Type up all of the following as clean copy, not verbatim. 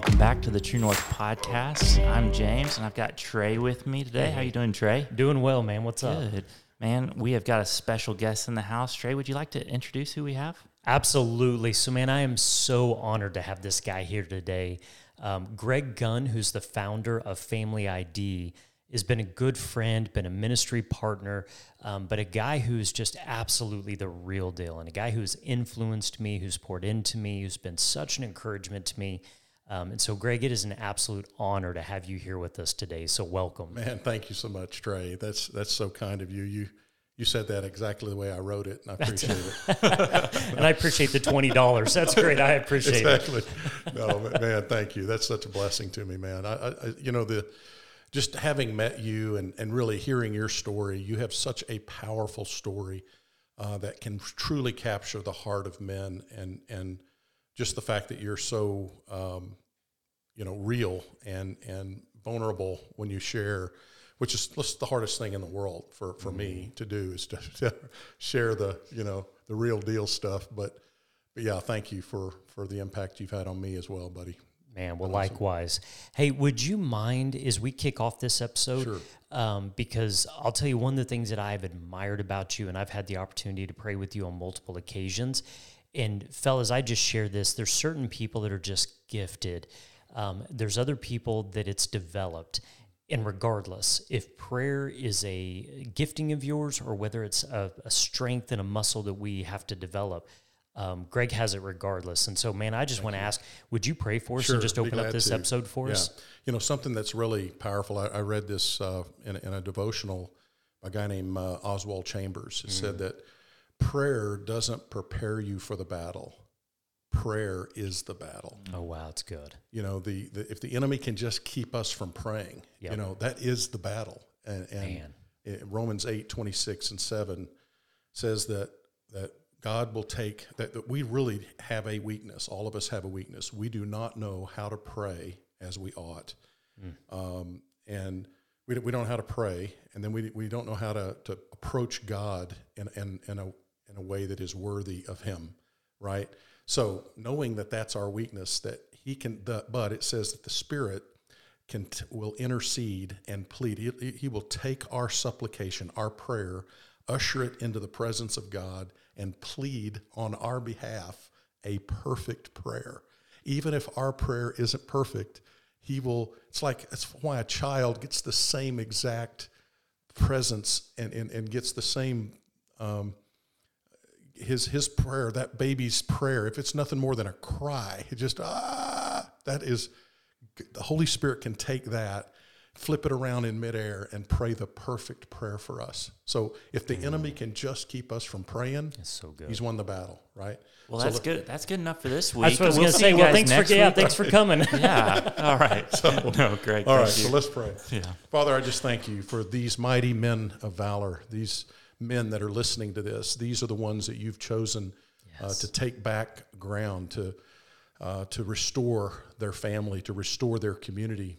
Welcome back to the True North Podcast. I'm James, and I've got Trey with me today. How you doing, Trey? Doing well, man. What's up? Good. Man, we have got a special guest in the house. Trey, would you like to introduce who we have? Absolutely. So, man, I am so honored to have this guy here today. Greg Gunn, who's the founder of Family ID, has been a good friend, been a ministry partner, but a guy who's just absolutely the real deal, and a guy who's influenced me, who's poured into me, who's been such an encouragement to me. And so, Greg, it is an absolute honor to have you here with us today. So welcome. Man, thank you so much, Trey. That's so kind of you. You said that exactly the way I wrote it, and I appreciate it. And I appreciate the $20. That's great. I appreciate it. Exactly. No, man, thank you. That's such a blessing to me, man. Just having met you and really hearing your story, you have such a powerful story that can truly capture the heart of men, and just the fact that you're so real and vulnerable when you share, which is the hardest thing in the world for me to do, is to share the real deal stuff. But yeah, thank you for the impact you've had on me as well, buddy. Man, well, likewise. Hey, would you mind, as we kick off this episode, sure. Because I'll tell you, one of the things that I've admired about you, and I've had the opportunity to pray with you on multiple occasions, and fellas, I just share this, there's certain people that are just gifted. There's other people that it's developed. And regardless, if prayer is a gifting of yours or whether it's a strength and a muscle that we have to develop, Greg has it regardless. And so, man, I just want to ask, would you pray for us and just open up this episode for us? Something that's really powerful. I read this in a devotional by a guy named Oswald Chambers. It said that prayer doesn't prepare you for the battle. Prayer is the battle. Oh, wow, it's good. If the enemy can just keep us from praying, that is the battle. And Romans 8:26-7 says that God will take, that we really have a weakness. All of us have a weakness. We do not know how to pray as we ought. And we don't know how to pray, and then we don't know how to approach God in a way that is worthy of Him, right? So knowing that that's our weakness, that He can, but it says that the Spirit will intercede and plead. He will take our supplication, our prayer, usher it into the presence of God, and plead on our behalf a perfect prayer. Even if our prayer isn't perfect, He will. It's like, that's why a child gets the same exact presence and gets the same, his prayer, that baby's prayer, if it's nothing more than a cry, it just, that is, the Holy Spirit can take that, flip it around in midair, and pray the perfect prayer for us. So if the enemy can just keep us from praying, so good. He's won the battle, right? Well, that's good. That's good enough for this week. That's what I was going to say. Well, thanks for coming. Yeah. All right. Great. All right. So let's pray. Yeah. Father, I just thank you for these mighty men of valor, these men that are listening to this. These are the ones that you've chosen to take back ground, to restore their family, to restore their community.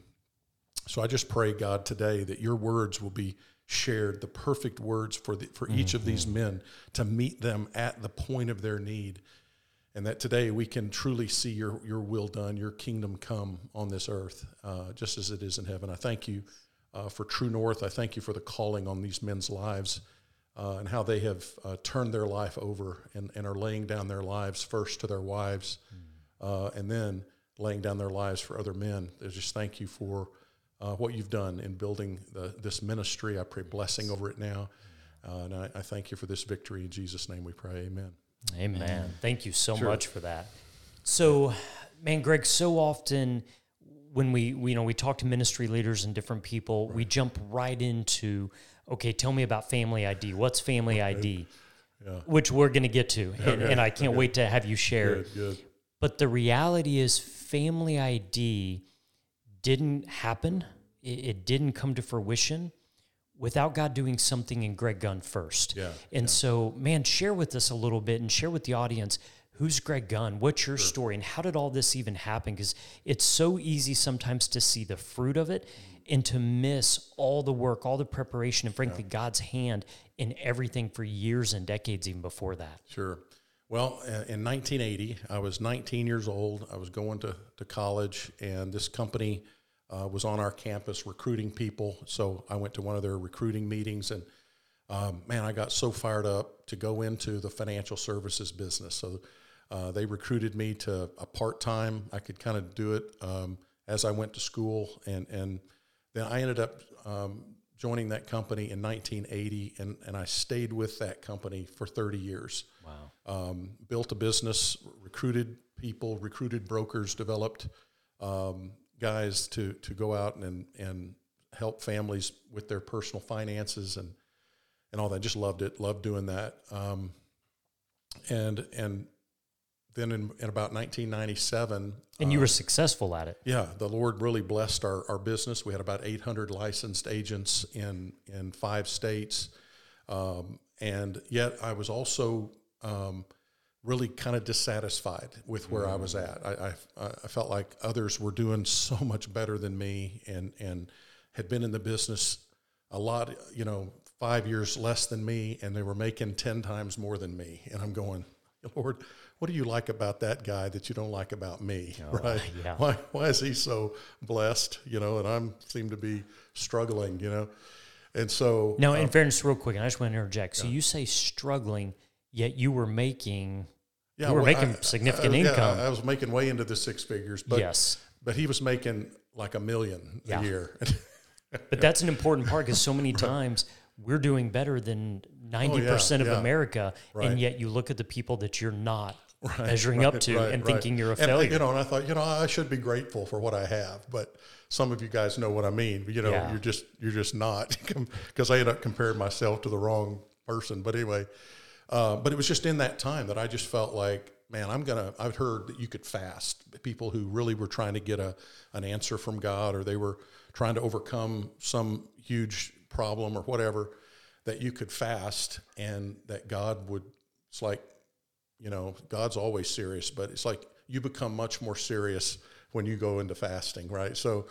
So I just pray, God, today that your words will be shared, the perfect words for each of these men, to meet them at the point of their need, and that today we can truly see your will done, your kingdom come on this earth, just as it is in heaven. I thank you for True North. I thank you for the calling on these men's lives and how they have turned their life over and are laying down their lives first to their wives and then laying down their lives for other men. I just thank you for what you've done in building this ministry. I pray blessing over it now. And I thank you for this victory. In Jesus' name we pray, amen. Amen. Man, thank you so much for that. So, man, Greg, so often when we talk to ministry leaders and different people, we jump right into, okay, tell me about Family ID. What's Family ID? Yeah. Which we're going to get to, and I can't wait to have you share. Good. But the reality is Family ID didn't happen, it didn't come to fruition without God doing something in Greg Gunn first. So, man, share with us a little bit and share with the audience, who's Greg Gunn, what's your story, and how did all this even happen? Because it's so easy sometimes to see the fruit of it and to miss all the work, all the preparation, and frankly, God's hand in everything for years and decades even before that. Sure. Well, in 1980, I was 19 years old. I was going to college, and this company was on our campus recruiting people. So I went to one of their recruiting meetings, and man, I got so fired up to go into the financial services business. So they recruited me to a part-time. I could kind of do it as I went to school, and then I ended up joining that company in 1980, and I stayed with that company for 30 years. Wow. Built a business, recruited people, recruited brokers, developed guys to go out and help families with their personal finances and all that. Just loved it, loved doing that. And then in about 1997. And you were successful at it. Yeah, the Lord really blessed our business. We had about 800 licensed agents in 5 states. And yet I was also really kind of dissatisfied with where I was at. I felt like others were doing so much better than me and had been in the business a lot, 5 years less than me, and they were making 10 times more than me. And I'm going, Lord, what do you like about that guy that you don't like about me, right? Yeah. Why is he so blessed, and I seem to be struggling, And so... Now, in fairness, real quick, and I just want to interject. So you say struggling, yet you were making significant income. I was making way into the six figures, but yes. But he was making like $1 million a year. But that's an important part, because so many times... We're doing better than 90% of America, right. And yet you look at the people that you're not measuring up to and thinking you're a failure. And I thought, I should be grateful for what I have, but some of you guys know what I mean. You're just not, because I ended up comparing myself to the wrong person. But anyway, but it was just in that time that I just felt like, man, I've heard that you could fast. People who really were trying to get an answer from God, or they were trying to overcome some huge problem or whatever, that you could fast, and that God would, it's like, God's always serious, but it's like you become much more serious when you go into fasting, right? So,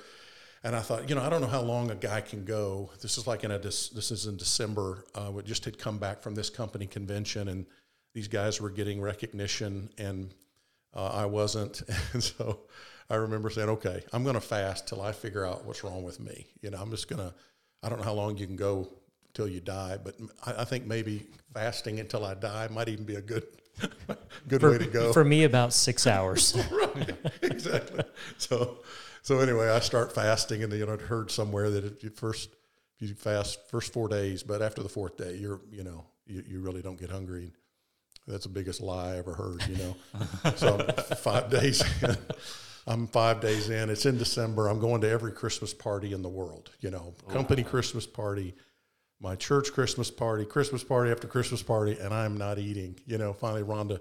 and I thought, I don't know how long a guy can go. This is like this is in December. We just had come back from this company convention, and these guys were getting recognition, and I wasn't. And so I remember saying, okay, I'm going to fast till I figure out what's wrong with me. I'm just going to, I don't know how long you can go till you die, but I think maybe fasting until I die might even be a good way to go. For me, about 6 hours. Right, exactly. So anyway, I start fasting, and I'd heard somewhere that if you fast first 4 days, but after the fourth day, you really don't get hungry. That's the biggest lie I ever heard. So 5 days. I'm 5 days in. It's in December. I'm going to every Christmas party in the world, company Christmas party, my church Christmas party after Christmas party, and I'm not eating. Finally, Rhonda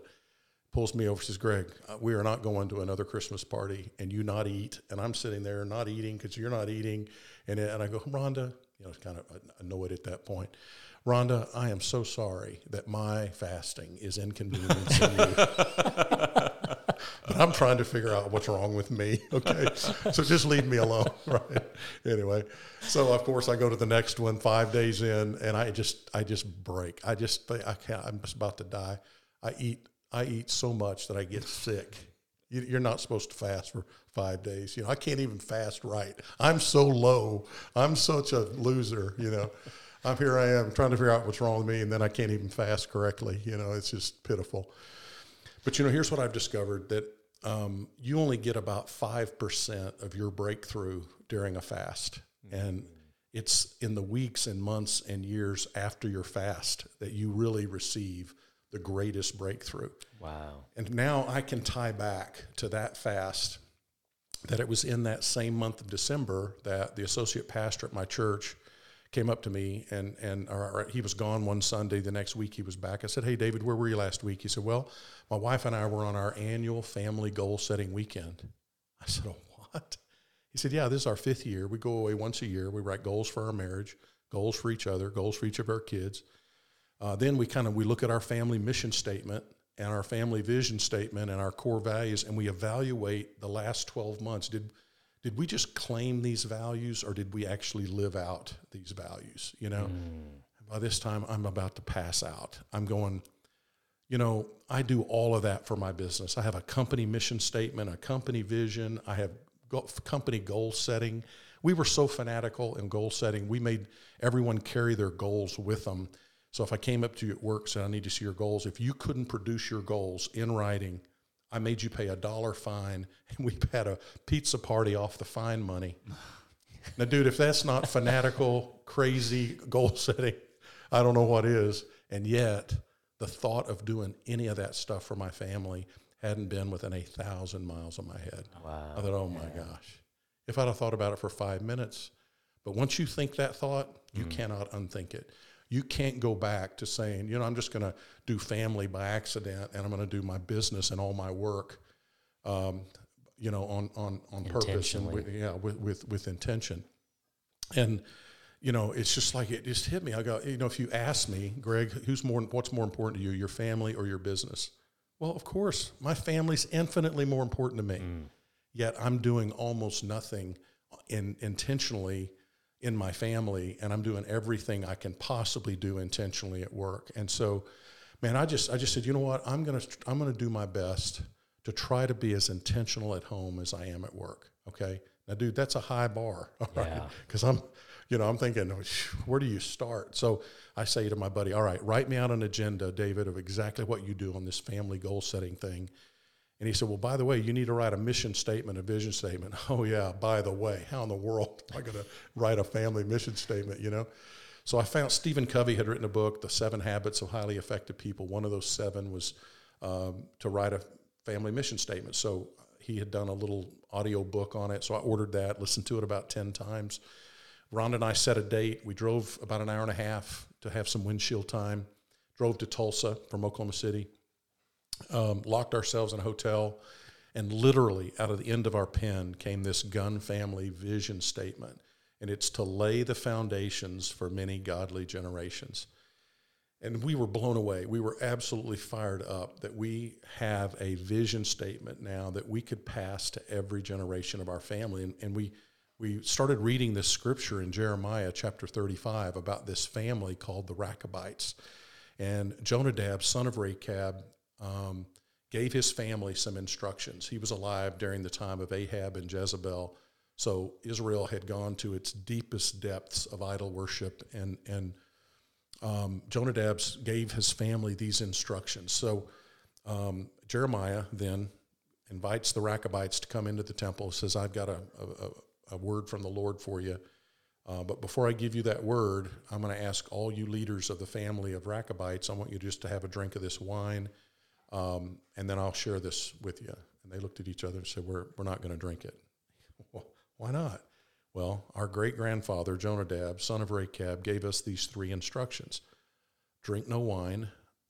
pulls me over and says, Greg, we are not going to another Christmas party, and you not eat. And I'm sitting there not eating because you're not eating. And I go, Rhonda, it's kind of annoyed at that point. Rhonda, I am so sorry that my fasting is inconveniencing you. But I'm trying to figure out what's wrong with me, okay? So just leave me alone, right? Anyway, so of course I go to the next one 5 days in, and I just break. I'm just about to die. I eat so much that I get sick. You're not supposed to fast for 5 days. I can't even fast right. I'm so low. I'm such a loser, Here I am trying to figure out what's wrong with me, and then I can't even fast correctly. It's just pitiful. But, here's what I've discovered, that you only get about 5% of your breakthrough during a fast. Mm-hmm. And it's in the weeks and months and years after your fast that you really receive the greatest breakthrough. Wow. And now I can tie back to that fast that it was in that same month of December that the associate pastor at my church came up to me, and he was gone one Sunday. The next week he was back. I said, hey, David, where were you last week? He said, well, my wife and I were on our annual family goal-setting weekend. I said, oh, what? He said, yeah, this is our 5th year. We go away once a year. We write goals for our marriage, goals for each other, goals for each of our kids. Then we look at our family mission statement and our family vision statement and our core values, and we evaluate the last 12 months. Did we just claim these values, or did we actually live out these values? By this time, I'm about to pass out. I'm going, You know, I do all of that for my business. I have a company mission statement, a company vision. I have company goal setting. We were so fanatical in goal setting. We made everyone carry their goals with them. So if I came up to you at work and said, I need to see your goals, if you couldn't produce your goals in writing, I made you pay $1 fine, and we had a pizza party off the fine money. Now, dude, if that's not fanatical, crazy goal setting, I don't know what is. And yet, the thought of doing any of that stuff for my family hadn't been within 1,000 miles of my head. Wow. I thought, oh, my gosh. If I'd have thought about it for 5 minutes. But once you think that thought, you cannot unthink it. You can't go back to saying, you know, I'm just going to do family by accident, and I'm going to do my business and all my work, you know, on purpose and with intention. And, you know, it's just like it just hit me. I go, you know, if you ask me, Greg, what's more important to you, your family or your business? Well, of course, my family's infinitely more important to me. Mm. Yet I'm doing almost nothing intentionally in my family, and I'm doing everything I can possibly do intentionally at work. And so, man, I just said, you know what? I'm gonna do my best to try to be as intentional at home as I am at work. Okay. Now, dude, that's a high bar. All right. Because I'm thinking, where do you start? So I say to my buddy, all right, write me out an agenda, David, of exactly what you do on this family goal setting thing. And he said, well, by the way, you need to write a mission statement, a vision statement. Oh, yeah, by the way, how in the world am I going to write a family mission statement, you know? So I found Stephen Covey had written a book, The Seven Habits of Highly Effective People. One of those seven was to write a family mission statement. So he had done a little audio book on it. So I ordered that, listened to it about 10 times. Rhonda and I set a date. We drove about an hour and a half to have some windshield time, drove to Tulsa from Oklahoma City, locked ourselves in a hotel, and literally out of the end of our pen came this Gunn family vision statement, and it's to lay the foundations for many godly generations. And we were blown away. We were absolutely fired up that we have a vision statement now that we could pass to every generation of our family. And we started reading this scripture in Jeremiah chapter 35 about this family called the Rechabites. And Jonadab, son of Rechab, gave his family some instructions. He was alive during the time of Ahab and Jezebel. So Israel had gone to its deepest depths of idol worship. And Jonadab gave his family these instructions. So Jeremiah then invites the Rechabites to come into the temple and says, I've got a word from the Lord for you. But before I give you that word, I'm going to ask all you leaders of the family of Rechabites, I want you just to have a drink of this wine, and then I'll share this with you. And they looked at each other and said, we're not going to drink it. Well, why not? Well, our great-grandfather, Jonadab, son of Rechab, gave us these three instructions. Drink no wine,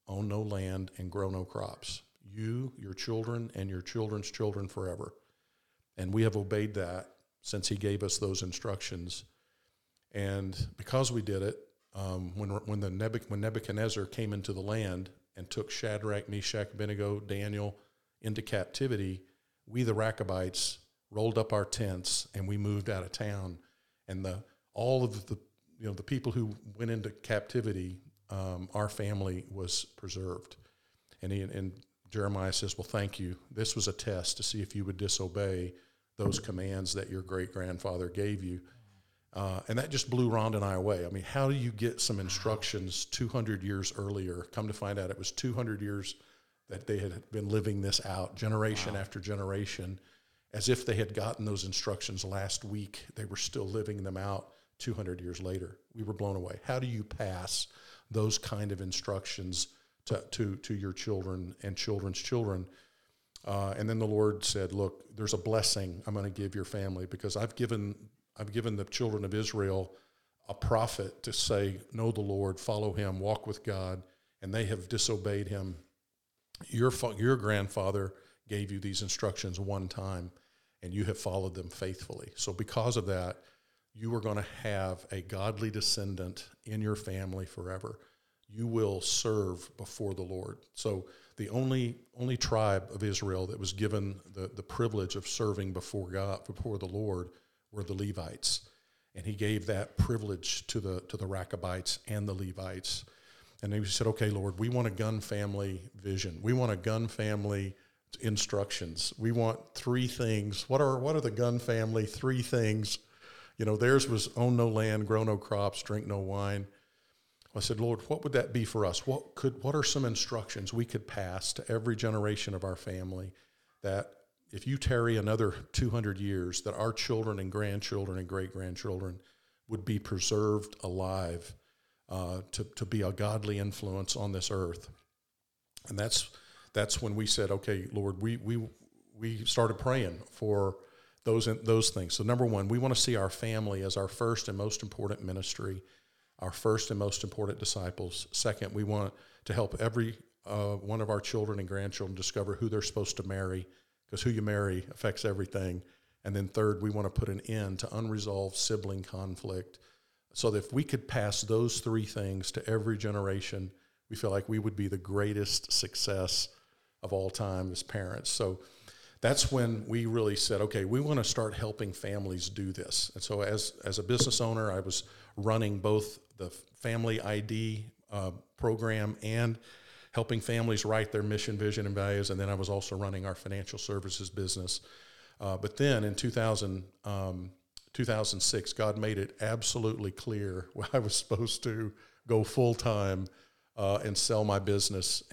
own no land, and grow no crops. You, your children, and your children's children forever. And we have obeyed that since he gave us those instructions. And because we did it, when Nebuchadnezzar came into the land and took Shadrach, Meshach, Abednego, Daniel into captivity, we, the Rechabites, rolled up our tents and we moved out of town. And all of the people who went into captivity, our family was preserved. And Jeremiah says, well, thank you. This was a test to see if you would disobey those commands that your great-grandfather gave you. And that just blew Rhonda and I away. I mean, how do you get some instructions 200 years earlier? Come to find out it was 200 years that they had been living this out, generation after generation, as if they had gotten those instructions last week. They were still living them out 200 years later. We were blown away. How do you pass those kind of instructions to your children and children's children? And then the Lord said, look, there's a blessing I'm going to give your family because I've given the children of Israel a prophet to say, know the Lord, follow him, walk with God, and they have disobeyed him. Your grandfather gave you these instructions one time, and you have followed them faithfully. So because of that, you are going to have a godly descendant in your family forever. You will serve before the Lord. So the only tribe of Israel that was given the privilege of serving before God, before the Lord, were the Levites, and he gave that privilege to the Rechabites and the Levites. And they said, okay, Lord, we want a Gunn family vision. We want a Gunn family instructions. We want three things. What are the Gunn family three things? You know, theirs was own no land, grow no crops, drink no wine. I said, Lord, what would that be for us? What are some instructions we could pass to every generation of our family that if you tarry another 200 years, that our children and grandchildren and great-grandchildren would be preserved alive to be a godly influence on this earth? And that's when we said, okay, Lord, we started praying for those things. So number one, we want to see our family as our first and most important ministry, our first and most important disciples. Second, we want to help every one of our children and grandchildren discover who they're supposed to marry, because who you marry affects everything. And then third, we want to put an end to unresolved sibling conflict. So that if we could pass those three things to every generation, we feel like we would be the greatest success of all time as parents. So that's when we really said, okay, we want to start helping families do this. And so as a business owner, I was running both the Family ID program and helping families write their mission, vision, and values. And then I was also running our financial services business. But then in 2006, God made it absolutely clear I was supposed to go full-time and sell my business.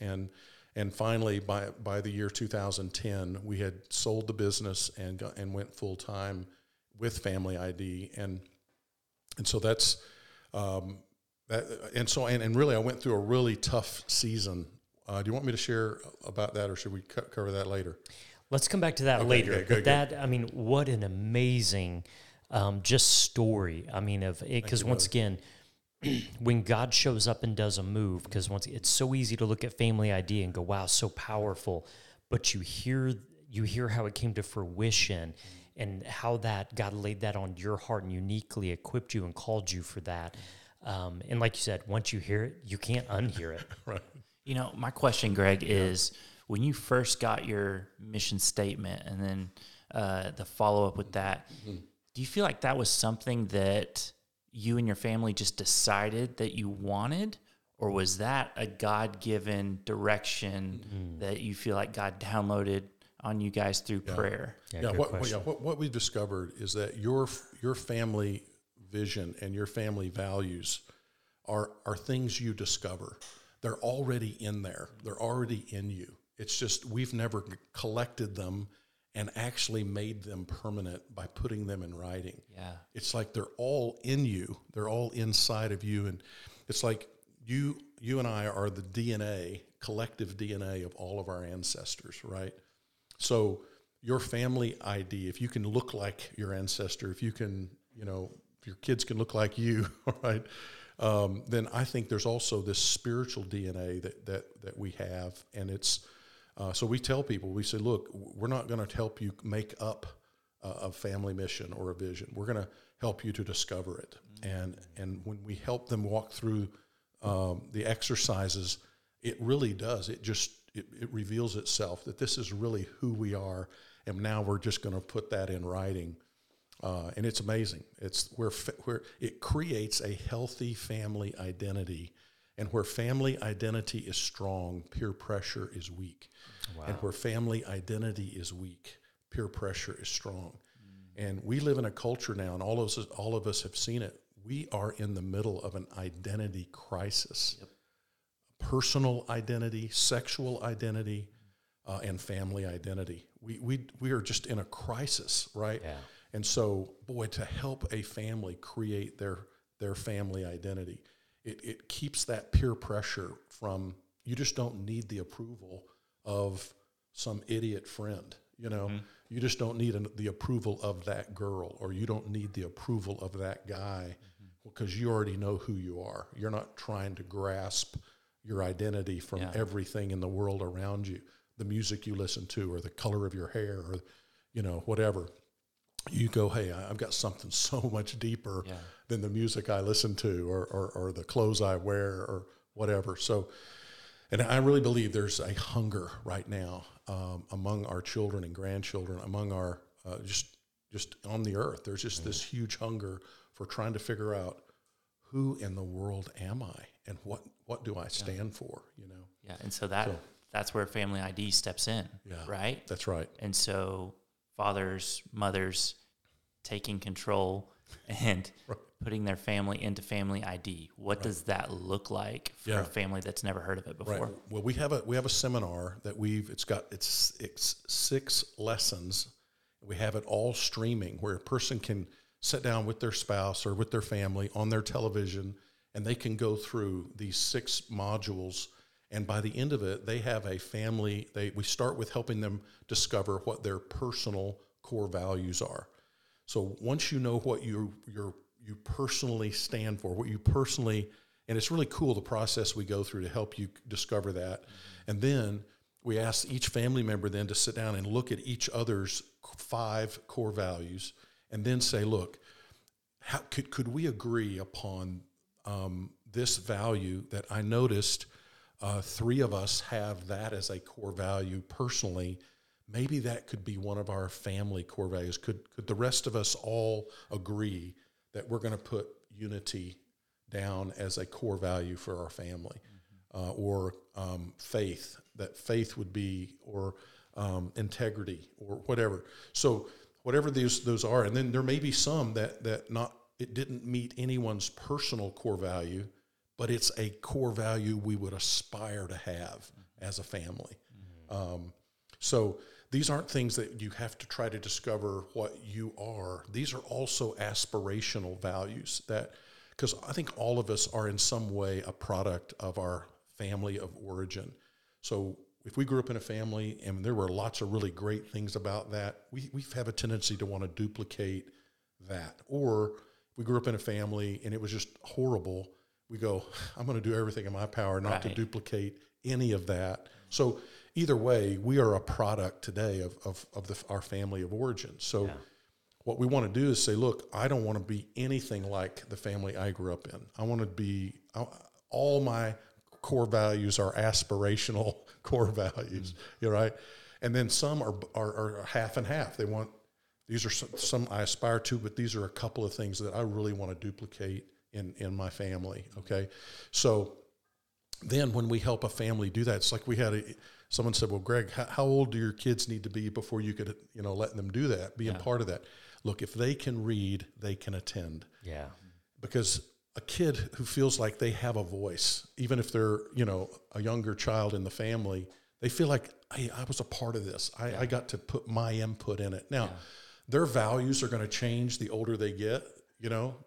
And finally, by the year 2010, we had sold the business and went full-time with Family ID. And so that's really I went through a really tough season. Do you want me to share about that, or should we cover that later? Let's come back to that later. Okay, but what an amazing just story. I mean, because once again, when God shows up and does a move, because once it's so easy to look at Family ID and go, wow, so powerful, but you hear how it came to fruition and how that God laid that on your heart and uniquely equipped you and called you for that. And like you said, once you hear it, you can't unhear it. Right. You know, my question, Greg, is when you first got your mission statement and then the follow-up with that, mm-hmm. do you feel like that was something that you and your family just decided that you wanted, or was that a God-given direction mm-hmm. that you feel like God downloaded on you guys through prayer? What we've discovered is that your family vision and your family values are things you discover. They're already in there. They're already in you. It's just we've never collected them and actually made them permanent by putting them in writing. Yeah. It's like they're all in you. They're all inside of you. And it's like you and I are the DNA, collective DNA of all of our ancestors, right? So your family ID, if you can look like your ancestor, if you can, you know, if your kids can look like you, right? Then I think there's also this spiritual DNA that we have, and it's so we tell people, we say, look, we're not going to help you make up a family mission or a vision. We're going to help you to discover it, mm-hmm. and when we help them walk through the exercises, it really does. It reveals itself that this is really who we are, and now we're just going to put that in writing. And it's amazing. It's where it creates a healthy family identity, and where family identity is strong, peer pressure is weak. Wow. And where family identity is weak, peer pressure is strong. Mm. And we live in a culture now, and all of us have seen it. We are in the middle of an identity crisis. Yep. Personal identity, sexual identity, and family identity. We are just in a crisis, right? Yeah. And so, boy, to help a family create their family identity, it keeps that peer pressure from, you just don't need the approval of some idiot friend, you know. Mm-hmm. You just don't need the approval of that girl, or you don't need the approval of that guy, because mm-hmm. you already know who you are. You're not trying to grasp your identity from everything in the world around you, the music you listen to, or the color of your hair, or, you know, whatever. You go, hey, I've got something so much deeper than the music I listen to, or the clothes I wear, or whatever. So, and I really believe there's a hunger right now among our children and grandchildren, among our just on the earth. There's just this huge hunger for trying to figure out, who in the world am I, and what do I stand for, you know? Yeah, and so that's where Family ID steps in, right? That's right. And so fathers, mothers taking control and putting their family into Family ID. What does that look like for a family that's never heard of it before? Right. Well, we have a seminar that it's 6 lessons. We have it all streaming where a person can sit down with their spouse or with their family on their television, and they can go through these 6 modules. And by the end of it, they have a family. We start with helping them discover what their personal core values are. So once you know what you personally stand for, what you personally, and it's really cool the process we go through to help you discover that. And then we ask each family member then to sit down and look at each other's 5 core values and then say, look, how could we agree upon this value that I noticed 3 of us have that as a core value personally? Maybe that could be one of our family core values. Could the rest of us all agree that we're going to put unity down as a core value for our family? Mm-hmm. Or faith, that faith would be, or integrity, or whatever. So whatever those are, and then there may be some that it didn't meet anyone's personal core value, but it's a core value we would aspire to have as a family. Mm-hmm. So these aren't things that you have to try to discover what you are. These are also aspirational values, that, because I think all of us are in some way a product of our family of origin. So if we grew up in a family and there were lots of really great things about that, we have a tendency to want to duplicate that. Or we grew up in a family and it was just horrible. We go, I'm going to do everything in my power not to duplicate any of that. So either way, we are a product today of our family of origin. So what we want to do is say, look, I don't want to be anything like the family I grew up in. I want to be, all my core values are aspirational core values, you're right? And then some are half and half. They want, these are some I aspire to, but these are a couple of things that I really want to duplicate in my family, okay? So then when we help a family do that, it's like we had someone said, well, Greg, how old do your kids need to be before you could, let them do that, being part of that? Look, if they can read, they can attend. Yeah. Because a kid who feels like they have a voice, even if they're, a younger child in the family, they feel like, hey, I was a part of this. I got to put my input in it. Now, their values are going to change the older they get,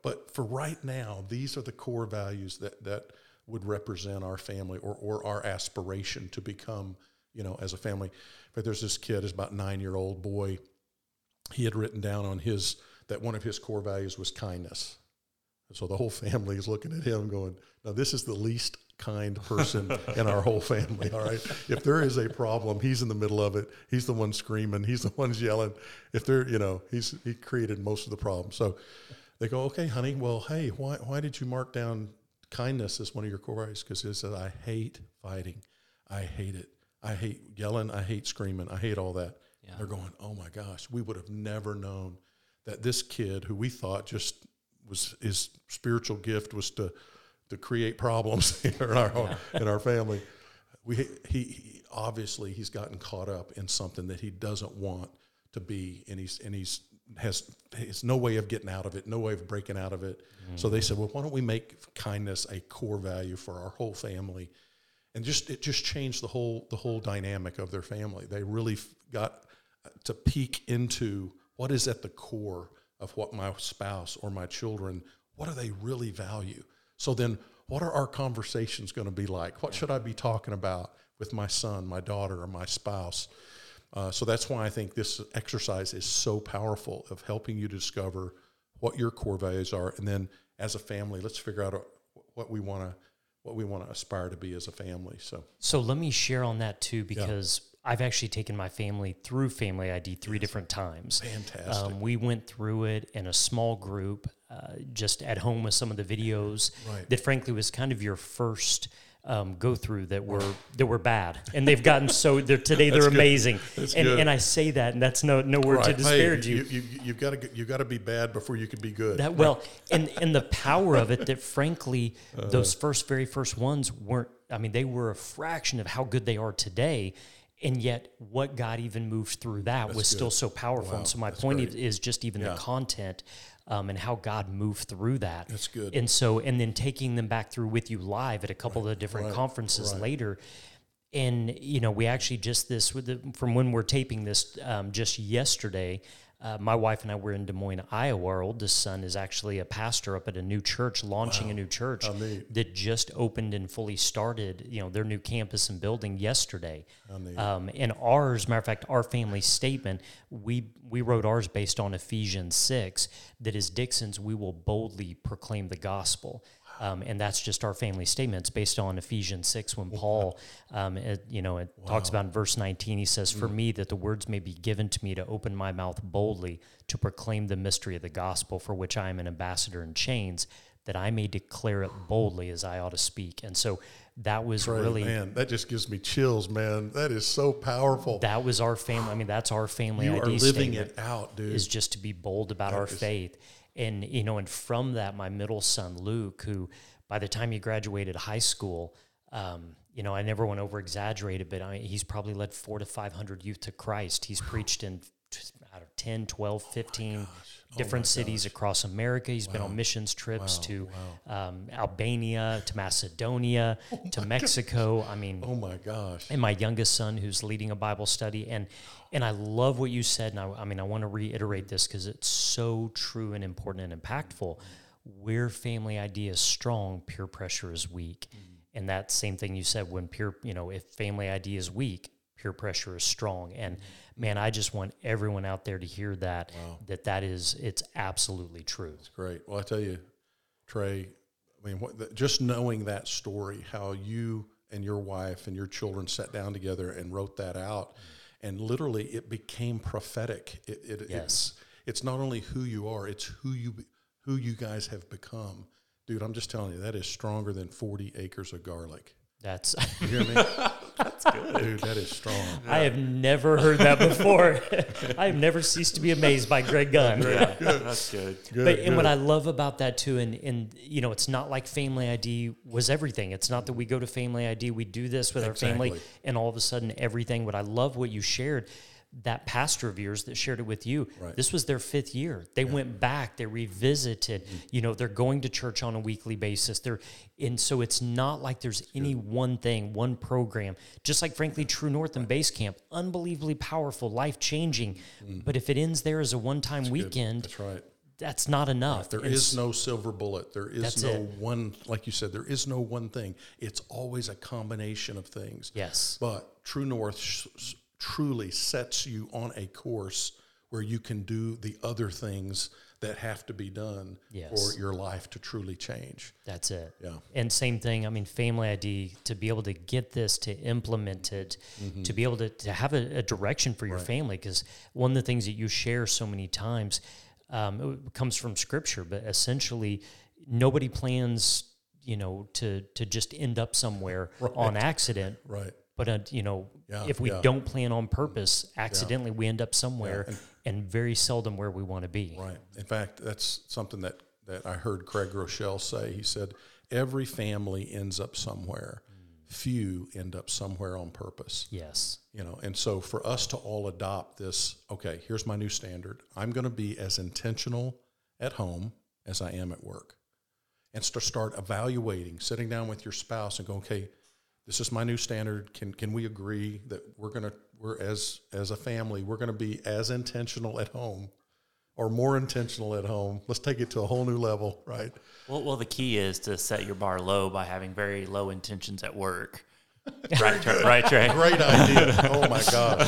but for right now, these are the core values that would represent our family or our aspiration to become, as a family. But there's this kid, is about 9-year-old boy. He had written down on his, that one of his core values was kindness. And so the whole family is looking at him going, now this is the least kind person in our whole family. All right. If there is a problem, he's in the middle of it. He's the one screaming. He's the one yelling. If they're, he created most of the problem. So they go, okay, honey, well, hey, why did you mark down kindness as one of your core values? Because it says, I hate fighting. I hate it. I hate yelling. I hate screaming. I hate all that. Yeah. They're going, oh my gosh, we would have never known that this kid who we thought just was, his spiritual gift was to create problems in our family. He obviously he's gotten caught up in something that he doesn't want to be, and he's has no way of getting out of it, no way of breaking out of it. Mm-hmm. So they said, well, why don't we make kindness a core value for our whole family? And it just changed the whole dynamic of their family. They really got to peek into what is at the core of what my spouse or my children, what do they really value? So then what are our conversations going to be like? What should I be talking about with my son, my daughter, or my spouse? So that's why I think this exercise is so powerful, of helping you discover what your core values are, and then as a family, let's figure out what we want to aspire to be as a family. So let me share on that too, because I've actually taken my family through Family ID three different times. Fantastic. We went through it in a small group, just at home with some of the videos that frankly was kind of your first go through that were bad, and they've gotten so today they're amazing. And I say that, and that's no word to disparage You've got to be bad before you can be good. And the power of it that frankly those very first ones weren't. I mean, they were a fraction of how good they are today, and yet what God even moved through still so powerful. Wow, and so my point is just even the content. And how God moved through that. That's good. And then taking them back through with you live at a couple of different conferences later. And, we actually just from when we're taping this just yesterday, my wife and I were in Des Moines, Iowa. Our oldest son is actually a pastor up at a new church, launching a new church that just opened and fully started, their new campus and building yesterday. And ours, matter of fact, our family statement, we wrote ours based on Ephesians 6, that is Dixon's, we will boldly proclaim the gospel. And that's just our family statement. It's based on Ephesians 6 when Paul, talks about in verse 19, he says, for me that the words may be given to me to open my mouth boldly to proclaim the mystery of the gospel for which I am an ambassador in chains, that I may declare it boldly as I ought to speak. And so that was man, that just gives me chills, man. That is so powerful. That was our family. I mean, that's our family ID statement. You are living it out, dude. Is just to be bold about our faith. And, and from that, my middle son, Luke, who by the time he graduated high school, I never want to over-exaggerate it, but he's probably led 400 to 500 youth to Christ. He's preached in 10, 12, 15 different cities across America. He's been on missions trips to Albania, to Macedonia, to Mexico. Gosh. I mean, oh my gosh. And my youngest son who's leading a Bible study. And I love what you said. And I want to reiterate this because it's so true and important and impactful. Where family ID is strong, peer pressure is weak. Mm-hmm. And that same thing you said, when if family ID is weak, peer pressure is strong. And man, I just want everyone out there to hear that, that is, it's absolutely true. That's great. Well, I tell you, Trey, I mean, just knowing that story, how you and your wife and your children sat down together and wrote that out, and literally it became prophetic. It's not only who you are, it's who you guys have become. Dude, I'm just telling you, that is stronger than 40 acres of garlic. That's you hear me? That's good. Dude, that is strong. Yeah. I have never heard that before. I have never ceased to be amazed by Greg Gunn. Yeah, good. That's good. And what I love about that too, and it's not like Family ID was everything. It's not that we go to Family ID, we do this with our family, and all of a sudden everything. What I love what you shared, that pastor of yours that shared it with you, this was their 5th year. They went back, they revisited, they're going to church on a weekly basis. And so it's not like there's any one thing, one program, just like frankly, True North and Base Camp, unbelievably powerful, life-changing. Mm. But if it ends there as a one-time weekend, that's not enough. Right. There is no silver bullet. There is no one, like you said, there is no one thing. It's always a combination of things. Yes. But True North truly sets you on a course where you can do the other things that have to be done for your life to truly change. That's it. Yeah. And same thing, I mean, Family ID, to be able to get this, to implement it, to be able to have a direction for your family, because one of the things that you share so many times comes from Scripture, but essentially nobody plans, to just end up somewhere on accident. Right. But, if we don't plan on purpose, accidentally we end up somewhere and very seldom where we want to be. Right. In fact, that's something that I heard Craig Rochelle say. He said, every family ends up somewhere. Few end up somewhere on purpose. Yes. And so for us to all adopt this, okay, here's my new standard. I'm going to be as intentional at home as I am at work. And to start evaluating, sitting down with your spouse and going, okay, this is my new standard. Can we agree that we're as a family, we're gonna be as intentional at home, or more intentional at home? Let's take it to a whole new level, right? Well, the key is to set your bar low by having very low intentions at work. Right, Trey. Great idea. Oh my God.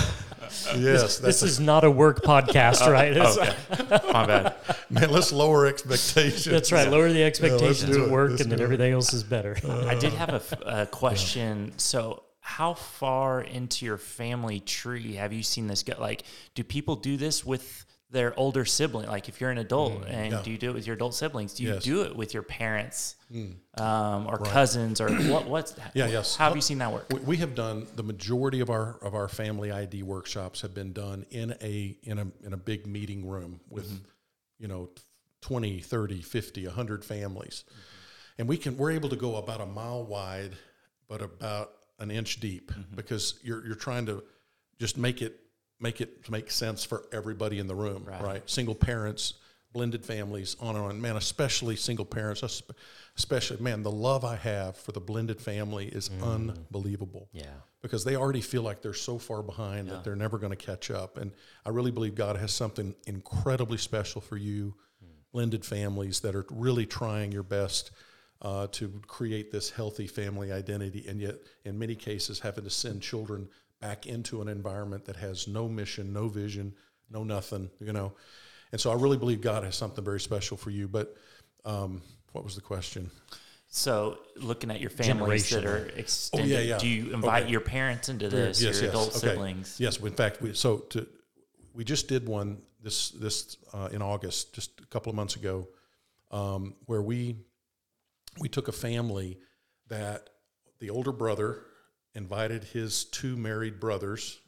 Yes, this is not a work podcast, right? Okay. My bad. Man, let's lower expectations. That's right. Lower the expectations at work, and then everything else is better. I did have a question. So how far into your family tree have you seen this go? Like, do people do this with their older sibling? Like, if you're an adult and do you do it with your adult siblings? Do you do it with your parents or cousins or what's that? How have you seen that work? We have done the majority of our family ID workshops have been done in a big meeting room with, 20, 30, 50, 100 families. And we're able to go about a mile wide, but about an inch deep because you're trying to just make it make sense for everybody in the room, right? Single parents, blended families, on and on. Man, especially single parents, the love I have for the blended family is unbelievable. Yeah. Because they already feel like they're so far behind that they're never going to catch up. And I really believe God has something incredibly special for you, blended families that are really trying your best to create this healthy family identity, and yet in many cases having to send children back into an environment that has no mission, no vision, no nothing, And so I really believe God has something very special for you. But what was the question? So looking at your families that are extended, do you invite your parents into this, adult siblings? Yes, in fact, we just did one this in August, just a couple of months ago, where we took a family that the older brother invited his two married brothers,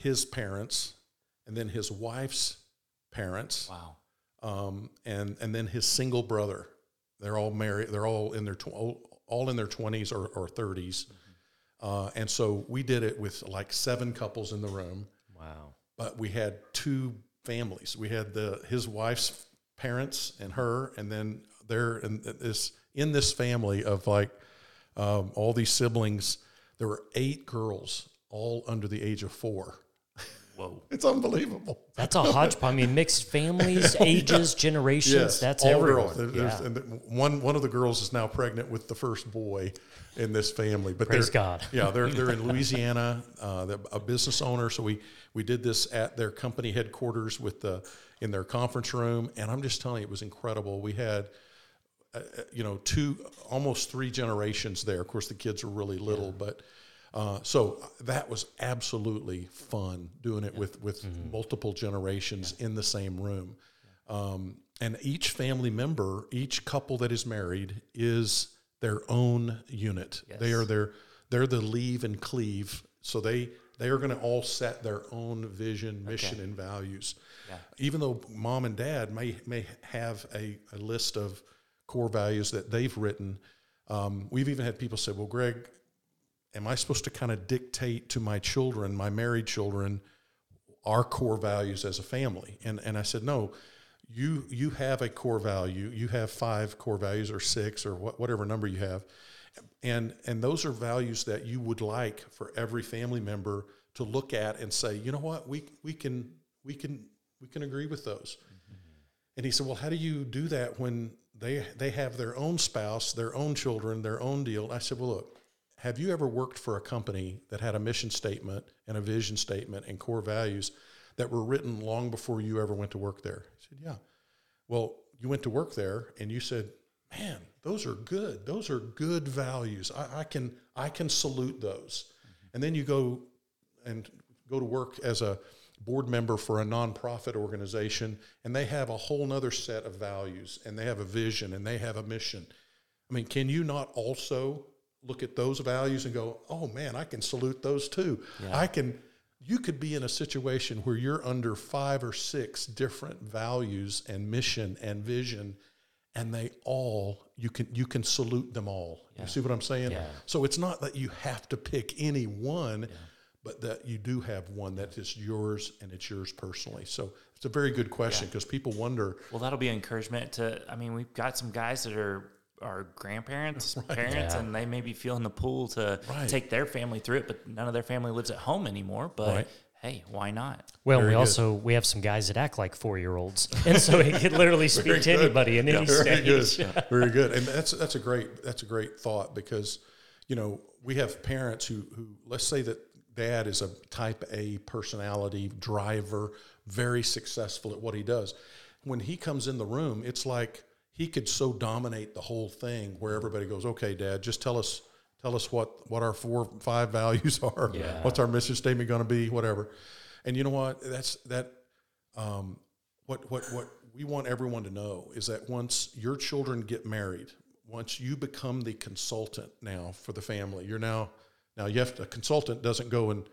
his parents, and then his wife's parents. Wow. And then his single brother. They're all married. They're all in their twenties or 30s. Mm-hmm. And so we did it with like 7 couples in the room. Wow. But we had 2 families. We had his wife's parents and her, and then there in this family of like all these siblings. There were 8 girls, all under the age of 4. Whoa, it's unbelievable. That's a hodgepodge. I mean, mixed families, ages, generations. Yes, that's all everyone. Girls. Yeah. And one of the girls is now pregnant with the first boy in this family. But praise God. Yeah, they're in Louisiana. They're a business owner, so we did this at their company headquarters in their conference room, and I'm just telling you, it was incredible. We had. 2, almost 3 generations there. Of course, the kids are really little, but so that was absolutely fun doing it with multiple generations in the same room. And each family member, each couple that is married is their own unit. Yes. They are they're the leave and cleave. So they are going to all set their own vision, mission, and values. Yeah. Even though mom and dad may have a list of core values that they've written. We've even had people say, well, Greg, am I supposed to kind of dictate to my children, my married children, our core values as a family? And I said, no, you have a core value. You have 5 core values or 6 or whatever number you have. And those are values that you would like for every family member to look at and say, you know what, we can agree with those. And he said, well, how do you do that when they have their own spouse, their own children, their own deal? I said, well, look, have you ever worked for a company that had a mission statement and a vision statement and core values that were written long before you ever went to work there? I said, yeah. Well, you went to work there and you said, man, those are good. Those are good values. I can salute those. And then you go to work as a board member for a nonprofit organization, and they have a whole nother set of values, and they have a vision, and they have a mission. I mean, can you not also look at those values and go, oh man, I can salute those too. Yeah. You could be in a situation where you're under 5 or 6 different values and mission and vision, and you can salute them all. Yeah. You see what I'm saying? Yeah. So it's not that you have to pick any one, but that you do have one that is yours and it's yours personally. So it's a very good question because people wonder. Well, that'll be encouragement we've got some guys that are our grandparents, parents, and they may be feeling the pull to take their family through it, but none of their family lives at home anymore. But hey, why not? Well, we have some guys that act like 4-year-olds, and so it could literally speak to anybody in any stage. Good. Yeah. Very good. And that's a great thought because, we have parents who let's say that dad is a type A personality driver, very successful at what he does. When he comes in the room, it's like he could so dominate the whole thing where everybody goes, okay, dad, just tell us Tell us what our 4 or 5 values are. Yeah. What's our mission statement going to be? Whatever. And you know what? That's that. What we want everyone to know is that once your children get married, once you become the consultant now for the family, you're now you have to. A consultant doesn't go and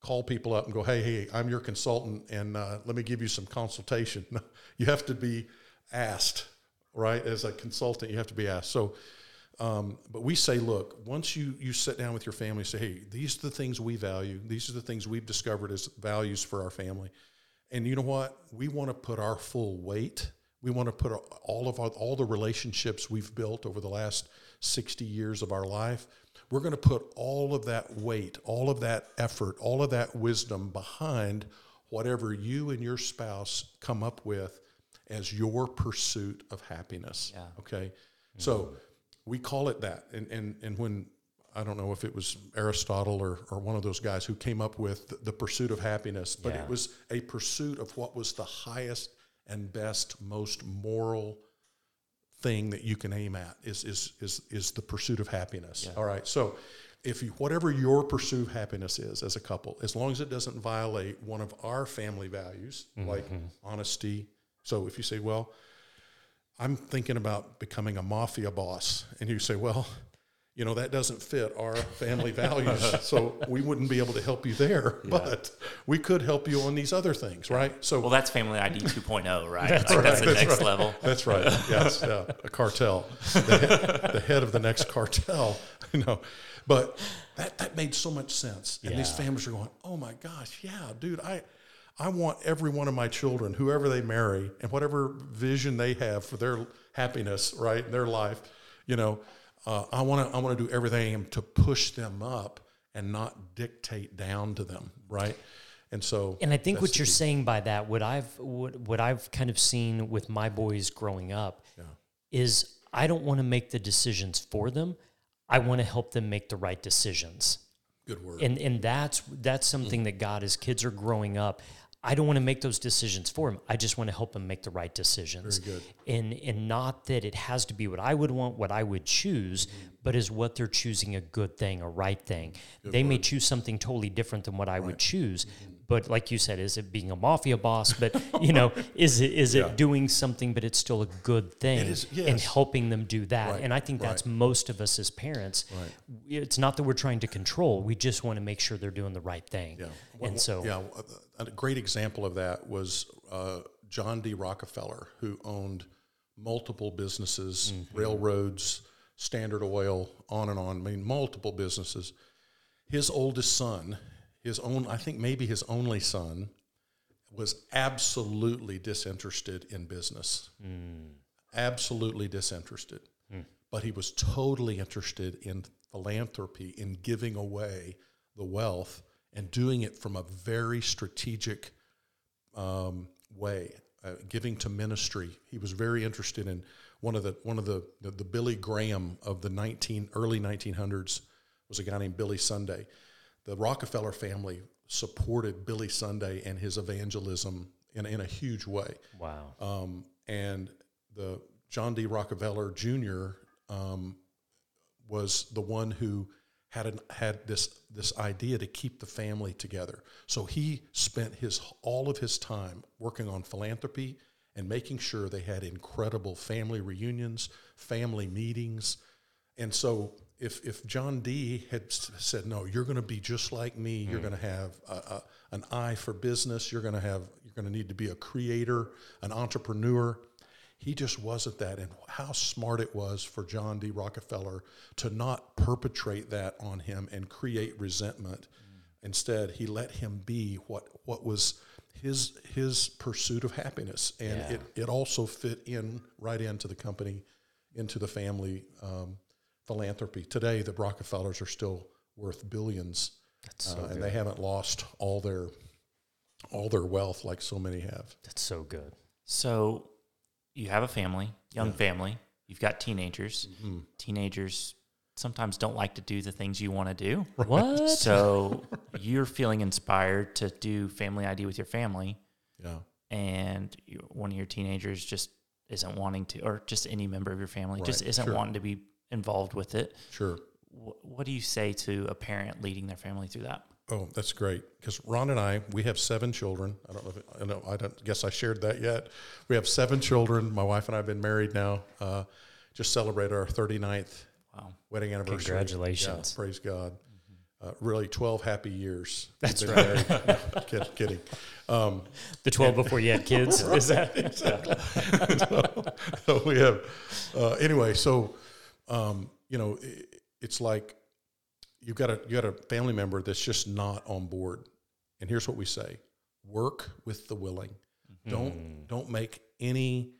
call people up and go, hey, I'm your consultant, and let me give you some consultation. No, you have to be asked, right? As a consultant, you have to be asked. So. But we say, look, once you sit down with your family and say, hey, these are the things we value. These are the things we've discovered as values for our family. And you know what? We want to put our full weight. We want to put all the relationships we've built over the last 60 years of our life. We're going to put all of that weight, all of that effort, all of that wisdom behind whatever you and your spouse come up with as your pursuit of happiness. Yeah. Okay? Mm-hmm. So we call it that, and when, I don't know if it was Aristotle or one of those guys who came up with the pursuit of happiness, but yeah. It was a pursuit of what was the highest and best, most moral thing that you can aim at is the pursuit of happiness. Yeah. All right, so if whatever your pursuit of happiness is as a couple, as long as it doesn't violate one of our family values, mm-hmm. like honesty. So if you say, well, I'm thinking about becoming a mafia boss. And you say, well, you know, that doesn't fit our family values, so we wouldn't be able to help you there, yeah. but we could help you on these other things, right? So, well, that's Family ID 2.0, right? That's the next level. That's right, yes, a cartel, the head of the next cartel, you know. But that made so much sense. And yeah. these families are going, oh, my gosh, yeah, dude, I want every one of my children, whoever they marry, and whatever vision they have for their happiness, right, their life, you know, I want to do everything to push them up and not dictate down to them, right? And so, and I think what you're saying by that, what I've kind of seen with my boys growing up, yeah. is I don't want to make the decisions for them. I want to help them make the right decisions. Good word. And that's something mm-hmm. that God, as kids are growing up, I don't want to make those decisions for them. I just want to help them make the right decisions. Very good. And not that it has to be what I would want, what I would choose, mm-hmm. but is what they're choosing a good thing, a right thing. Good they word. May choose something totally different than what I right. would choose. Mm-hmm. But like you said, is it being a mafia boss? But, you know, is yeah. it doing something, but it's still a good thing it is, yes. and helping them do that. Right. And I think that's right. most of us as parents. Right. It's not that we're trying to control. We just want to make sure they're doing the right thing. Yeah. Well, and so, yeah, a great example of that was John D. Rockefeller, who owned multiple businesses, mm-hmm. railroads, Standard Oil, on and on. I mean, multiple businesses. His oldest son... I think maybe his only son, was absolutely disinterested in business. Mm. Absolutely disinterested. Mm. But he was totally interested in philanthropy, in giving away the wealth and doing it from a very strategic way, giving to ministry. He was very interested in one of the Billy Graham of the early 1900s was a guy named Billy Sunday. The Rockefeller family supported Billy Sunday and his evangelism in a huge way. Wow. And the John D. Rockefeller Jr. Was the one who had this idea to keep the family together. So he spent all of his time working on philanthropy and making sure they had incredible family reunions, family meetings. And so if John D. had said, no, you're going to be just like me, you're going to have an eye for business, you're going to need to be a creator, an entrepreneur, he just wasn't that. And how smart it was for John D. Rockefeller to not perpetrate that on him and create resentment. Instead, he let him be what was his pursuit of happiness. And yeah. it also fit in right into the company, into the family philanthropy. Today, the Rockefellers are still worth billions, so and they haven't lost all their wealth like so many have. That's so good. So you have a family, young yeah. family. You've got teenagers. Mm-hmm. Teenagers sometimes don't like to do the things you want to do. Right. What? So you're feeling inspired to do Family ID with your family. Yeah. And one of your teenagers just isn't wanting to, or just any member of your family right. just isn't sure. wanting to be involved with it. Sure. What do you say to a parent leading their family through that? Oh, that's great. Because Ron and I, we have 7 children. I don't know if it, I don't guess I shared that yet. We have 7 children. My wife and I have been married now. Just celebrated our 39th wedding anniversary. Congratulations! Yeah, praise God. Mm-hmm. Really, 12 happy years. That's right. No, kidding. The 12 before you had kids. Right, is that exactly? So we have. Anyway, so it's like you got a family member that's just not on board, and here's what we say: work with the willing. Mm-hmm. Don't make any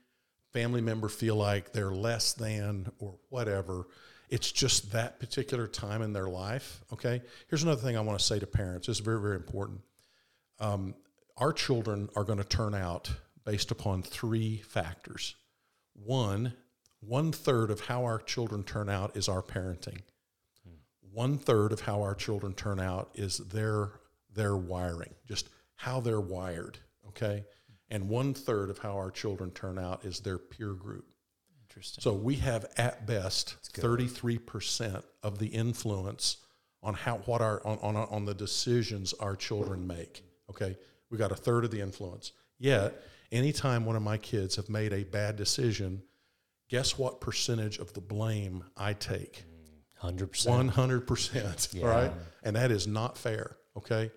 family member feel like they're less than or whatever. It's just that particular time in their life, okay? Here's another thing I want to say to parents. It's very, very important. Our children are going to turn out based upon 3 factors. One-third of how our children turn out is our parenting. One-third of how our children turn out is their wiring, just how they're wired, okay? And 1/3 of how our children turn out is their peer group. Interesting. So we have at best 33% of the influence on on the decisions our children make. Okay, we got a third of the influence. Yet, anytime one of my kids have made a bad decision, guess what percentage of the blame I take? 100%. All right, and that is not fair. Okay.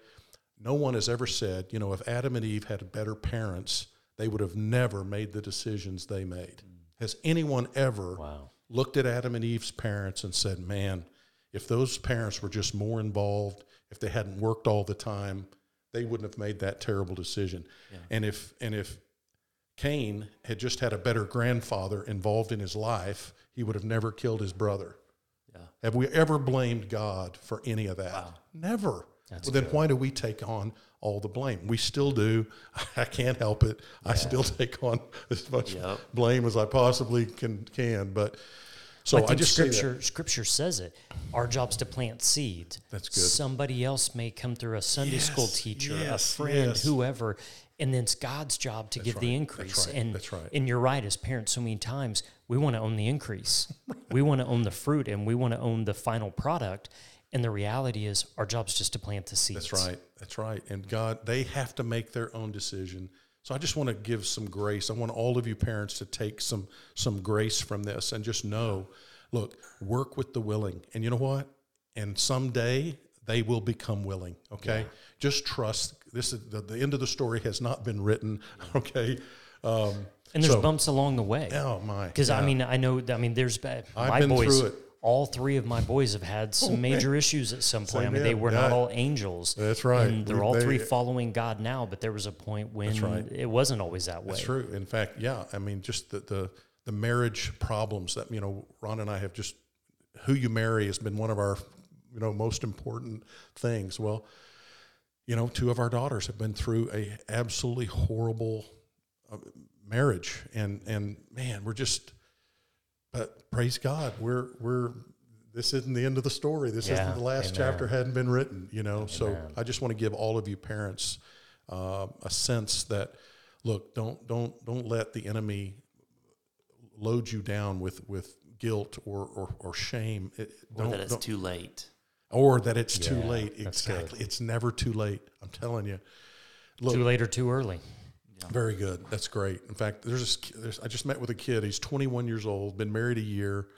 No one has ever said, if Adam and Eve had better parents, they would have never made the decisions they made. Has anyone ever looked at Adam and Eve's parents and said, man, if those parents were just more involved, if they hadn't worked all the time, they wouldn't have made that terrible decision. Yeah. And if Cain had just had a better grandfather involved in his life, he would have never killed his brother. Yeah. Have we ever blamed God for any of that? Wow. Never. That's then why do we take on all the blame? We still do. I can't help it. Yeah. I still take on as much blame as I possibly can. But so I just Scripture says it. Our job's to plant seeds. That's good. Somebody else may come through, a Sunday school teacher, a friend, whoever, and then it's God's job to give the increase. That's right. And you're right, as parents, so many times we want to own the increase. We want to own the fruit, and we want to own the final product. And the reality is our job's just to plant the seeds. That's right. And God, they have to make their own decision. So I just want to give some grace. I want all of you parents to take some grace from this and just know, look, work with the willing. And you know what? And someday they will become willing, okay? Yeah. Just trust. This is the end of the story has not been written, okay? And there's bumps along the way. Oh, my. Because, there's bad. I've been through it. All 3 of my boys have had some major issues at some point. They were not all angels. That's right. And they're all 3 following God now, but there was a point when it wasn't always that way. That's true. In fact, just the marriage problems that, Ron and I have just, who you marry has been one of our, most important things. Well, 2 of our daughters have been through a absolutely horrible marriage. And man, we're just... But praise God, this isn't the end of the story. This isn't the last chapter hadn't been written, Amen. So I just want to give all of you parents a sense that, look, don't let the enemy load you down with guilt or shame. Or that it's too late. Or that it's too late. Exactly. It's never too late. I'm telling you. Look, too late or too early. Very good. That's great. In fact, I just met with a kid. He's 21 years old, been married a year,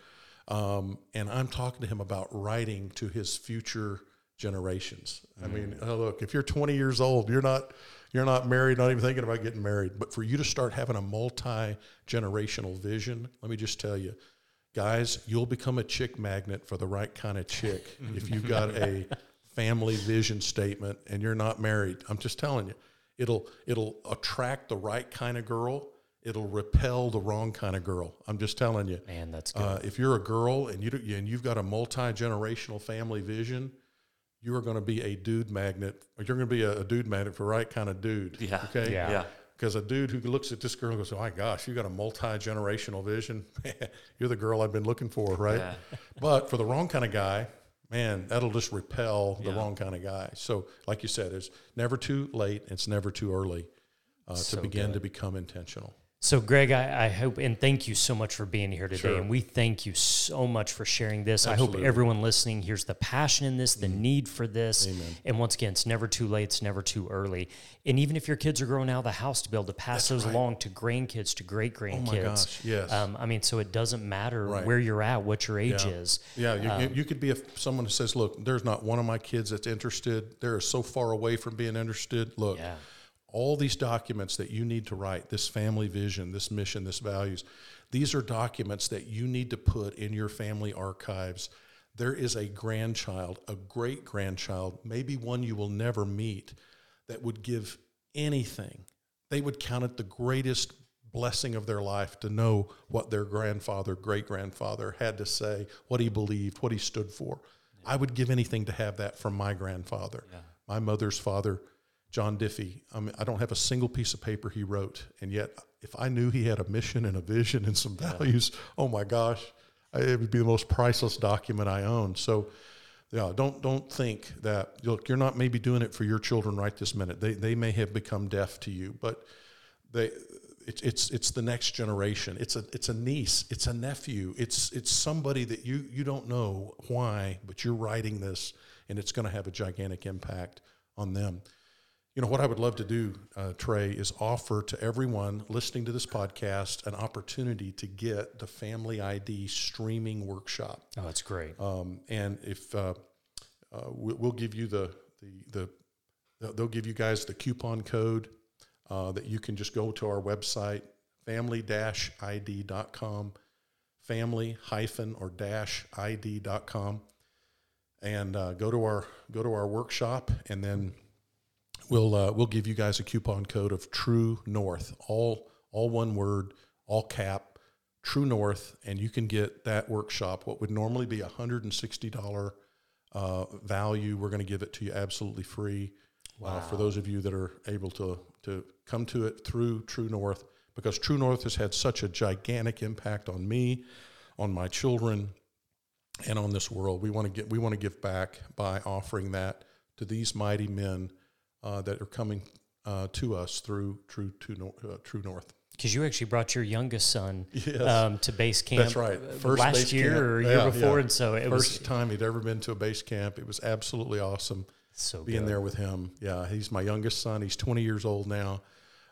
and I'm talking to him about writing to his future generations. Mm. I mean, look, if you're 20 years old, you're not married, not even thinking about getting married. But for you to start having a multi-generational vision, let me just tell you, guys, you'll become a chick magnet for the right kind of chick if you've got a family vision statement and you're not married. I'm just telling you. It'll attract the right kind of girl. It'll repel the wrong kind of girl. I'm just telling you. Man, that's good. If you're a girl and you've got a multi-generational family vision, you are going to be a dude magnet. Or you're going to be a dude magnet for the right kind of dude. Yeah. Okay. Yeah. Because a dude who looks at this girl and goes, "Oh my gosh, you got a multi-generational vision. You're the girl I've been looking for, right?" Yeah. But for the wrong kind of guy, man, that'll just repel the wrong kind of guy. So, like you said, it's never too late. It's never too early to begin to become intentional. So, Greg, I hope and thank you so much for being here today. Sure. And we thank you so much for sharing this. Absolutely. I hope everyone listening hears the passion in this, the need for this. Amen. And once again, it's never too late. It's never too early. And even if your kids are growing out of the house, to be able to pass those along to grandkids, to great-grandkids. Oh, my gosh, yes. I mean, so it doesn't matter where you're at, what your age is. Yeah, you could be someone who says, look, there's not one of my kids that's interested. They're so far away from being interested. Look. Yeah. All these documents that you need to write, this family vision, this mission, this values, these are documents that you need to put in your family archives. There is a grandchild, a great-grandchild, maybe one you will never meet, that would give anything. They would count it the greatest blessing of their life to know what their grandfather, great-grandfather had to say, what he believed, what he stood for. Yeah. I would give anything to have that from my grandfather, my mother's father, John Diffie. I mean, I don't have a single piece of paper he wrote, and yet if I knew he had a mission and a vision and some values, oh my gosh, it would be the most priceless document I own. So, yeah, don't think that, look, you're not maybe doing it for your children right this minute. They may have become deaf to you, but it's the next generation. It's a niece, it's a nephew, it's somebody that you don't know why, but you're writing this, and it's going to have a gigantic impact on them. You know, what I would love to do, Trey, is offer to everyone listening to this podcast an opportunity to get the Family ID streaming workshop. Oh, that's great. And if we'll give you they'll give you guys the coupon code that you can just go to our website, family-id.com, family-id.com, and go to our workshop, and then We'll give you guys a coupon code of True North, all one word, all cap, True North, and you can get that workshop. What would normally be $160 value, we're going to give it to you absolutely free. Wow. For those of you that are able to come to it through True North, because True North has had such a gigantic impact on me, on my children, and on this world. We want to give back by offering that to these mighty men that are coming to us through True North. Because you actually brought your youngest son to base camp. That's right. First last year camp. Or year before, and so it was first time he'd ever been to a base camp. It was absolutely awesome being there with him. Yeah, he's my youngest son. He's 20 years old now,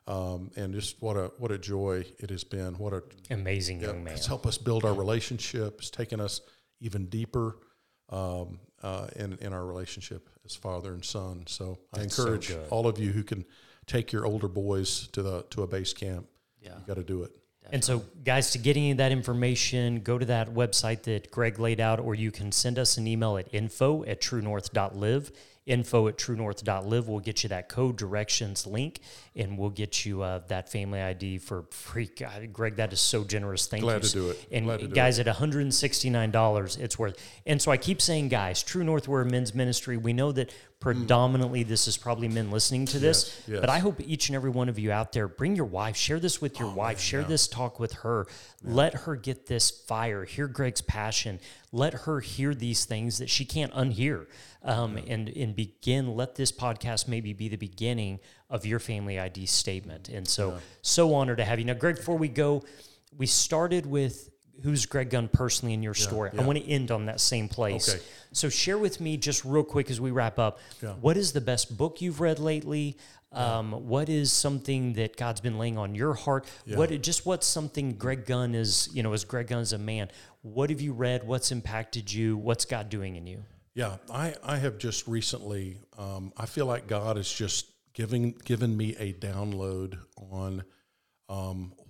and just what a joy it has been. What a amazing young man. It's helped us build our relationship. It's taken us even deeper in our relationship as father and son. So I encourage all of you who can take your older boys to a base camp. Yeah. You got to do it. And so, guys, to get any of that information, go to that website that Greg laid out, or you can send us an email at info@truenorth.live, info@truenorth.live. We'll get you that code, directions, link, and we'll get you that Family ID for free. God, Greg, that is so generous. Thank you. Glad to do it. And guys, at $169, it's worth. And so I keep saying, guys, True North, we're a men's ministry. We know that predominantly this is probably men listening to this, yes. But I hope each and every one of you out there, bring your wife, share this with your wife, share this talk with her, let her get this fire, hear Greg's passion, let her hear these things that she can't unhear, and begin, let this podcast maybe be the beginning of your Family ID statement. And so honored to have you. Now, Greg, before we go, we started with who's Greg Gunn personally in your story. Yeah. I want to end on that same place. Okay. So share with me just real quick as we wrap up, what is the best book you've read lately? What is something that God's been laying on your heart? Yeah. What's something Greg Gunn is, as Greg Gunn is a man, what have you read? What's impacted you? What's God doing in you? Yeah, I have just recently, I feel like God is just given me a download on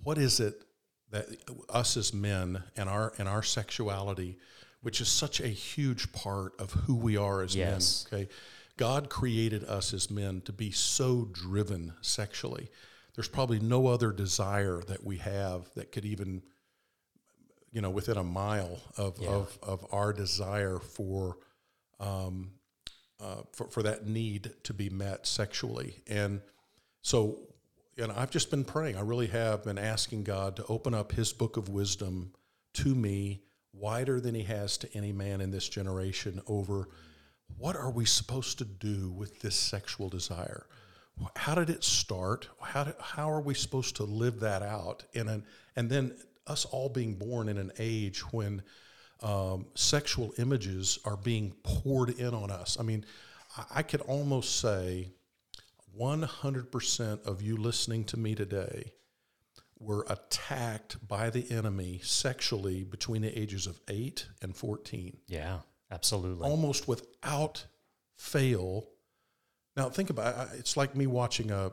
what is it that us as men and our sexuality, which is such a huge part of who we are as men. Okay, God created us as men to be so driven sexually. There's probably no other desire that we have that could even, within a mile of our desire for that need to be met sexually, and so. And I've just been praying. I really have been asking God to open up his book of wisdom to me wider than he has to any man in this generation over what are we supposed to do with this sexual desire? how did it start? How are we supposed to live that out? And then us all being born in an age when sexual images are being poured in on us. I mean, I could almost say 100% of you listening to me today were attacked by the enemy sexually between the ages of 8 and 14. Yeah, absolutely. Almost without fail. Now, think about it. It's like me watching a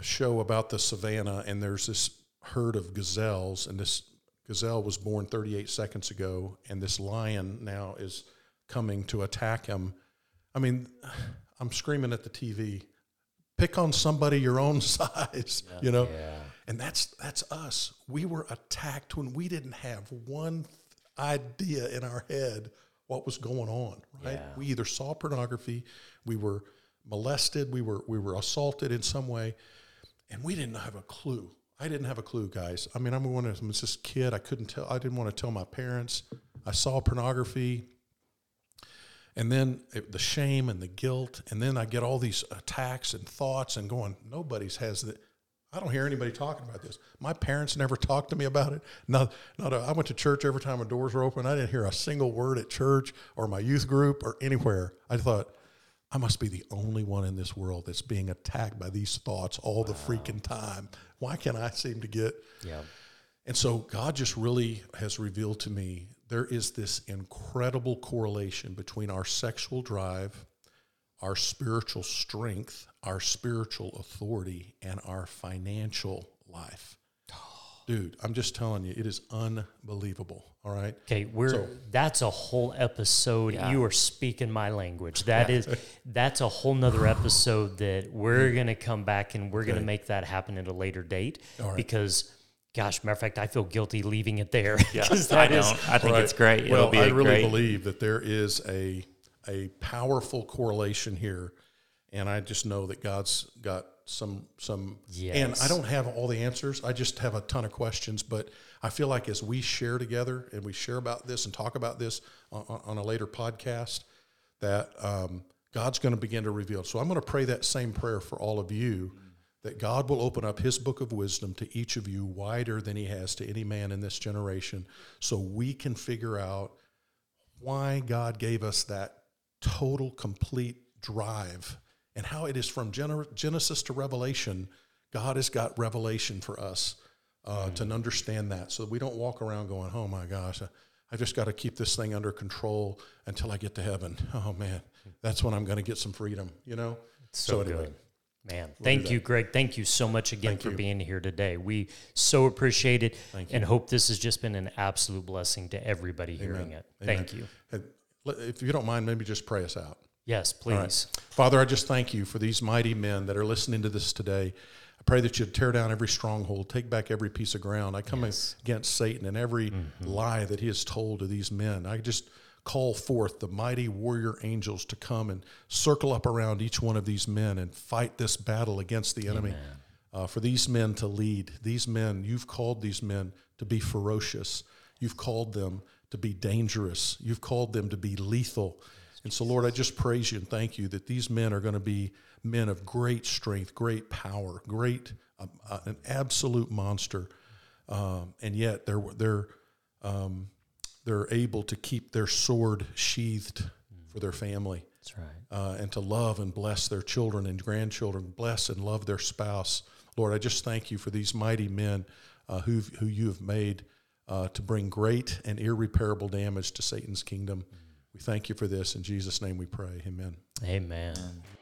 show about the savannah, and there's this herd of gazelles, and this gazelle was born 38 seconds ago, and this lion now is coming to attack him. I mean, I'm screaming at the TV, pick on somebody your own size, you know? Yeah. And that's us. We were attacked when we didn't have one idea in our head what was going on, right? Yeah. We either saw pornography, we were molested, we were assaulted in some way, and we didn't have a clue. I didn't have a clue, guys. I mean, I was this kid. I didn't want to tell my parents. I saw pornography. And then the shame and the guilt. And then I get all these attacks and thoughts and going, nobody's has that. I don't hear anybody talking about this. My parents never talked to me about it. I went to church every time the doors were open. I didn't hear a single word at church or my youth group or anywhere. I thought, I must be the only one in this world that's being attacked by these thoughts all the freaking time. Why can't I seem to get? Yeah. And so God just really has revealed to me there is this incredible correlation between our sexual drive, our spiritual strength, our spiritual authority, and our financial life. Dude, I'm just telling you, it is unbelievable, all right? Okay, that's a whole episode. Yeah. You are speaking my language. That's a whole nother episode that we're going to come back and we're going to make that happen at a later date. All right. Because, gosh, matter of fact, I feel guilty leaving it there. Yeah, I think it's great. Well, I really believe that there is a powerful correlation here, and I just know that God's got Yes. And I don't have all the answers. I just have a ton of questions, but I feel like as we share together and we share about this and talk about this on a later podcast, that God's going to begin to reveal. So I'm going to pray that same prayer for all of you, that God will open up his book of wisdom to each of you wider than he has to any man in this generation, so we can figure out why God gave us that total, complete drive, and how it is from Genesis to Revelation. God has got revelation for us to understand that, so that we don't walk around going, oh my gosh, I just got to keep this thing under control until I get to heaven. Oh man, that's when I'm going to get some freedom, you know? It's so anyway. Good. Man, thank you, Greg. Thank you so much again for being here today. We so appreciate it and hope this has just been an absolute blessing to everybody hearing it. Amen. Thank you. If you don't mind, maybe just pray us out. Yes, please. Right. Father, I just thank you for these mighty men that are listening to this today. I pray that you'd tear down every stronghold, take back every piece of ground. I come against Satan and every lie that he has told to these men. I just call forth the mighty warrior angels to come and circle up around each one of these men and fight this battle against the enemy. For these men to lead. These men, you've called these men to be ferocious. You've called them to be dangerous. You've called them to be lethal. And so, Lord, I just praise you and thank you that these men are going to be men of great strength, great power, an absolute monster, and yet they're able to keep their sword sheathed for their family. That's right. And to love and bless their children and grandchildren, bless and love their spouse. Lord, I just thank you for these mighty men who you have made to bring great and irreparable damage to Satan's kingdom. We thank you for this. In Jesus' name we pray. Amen. Amen.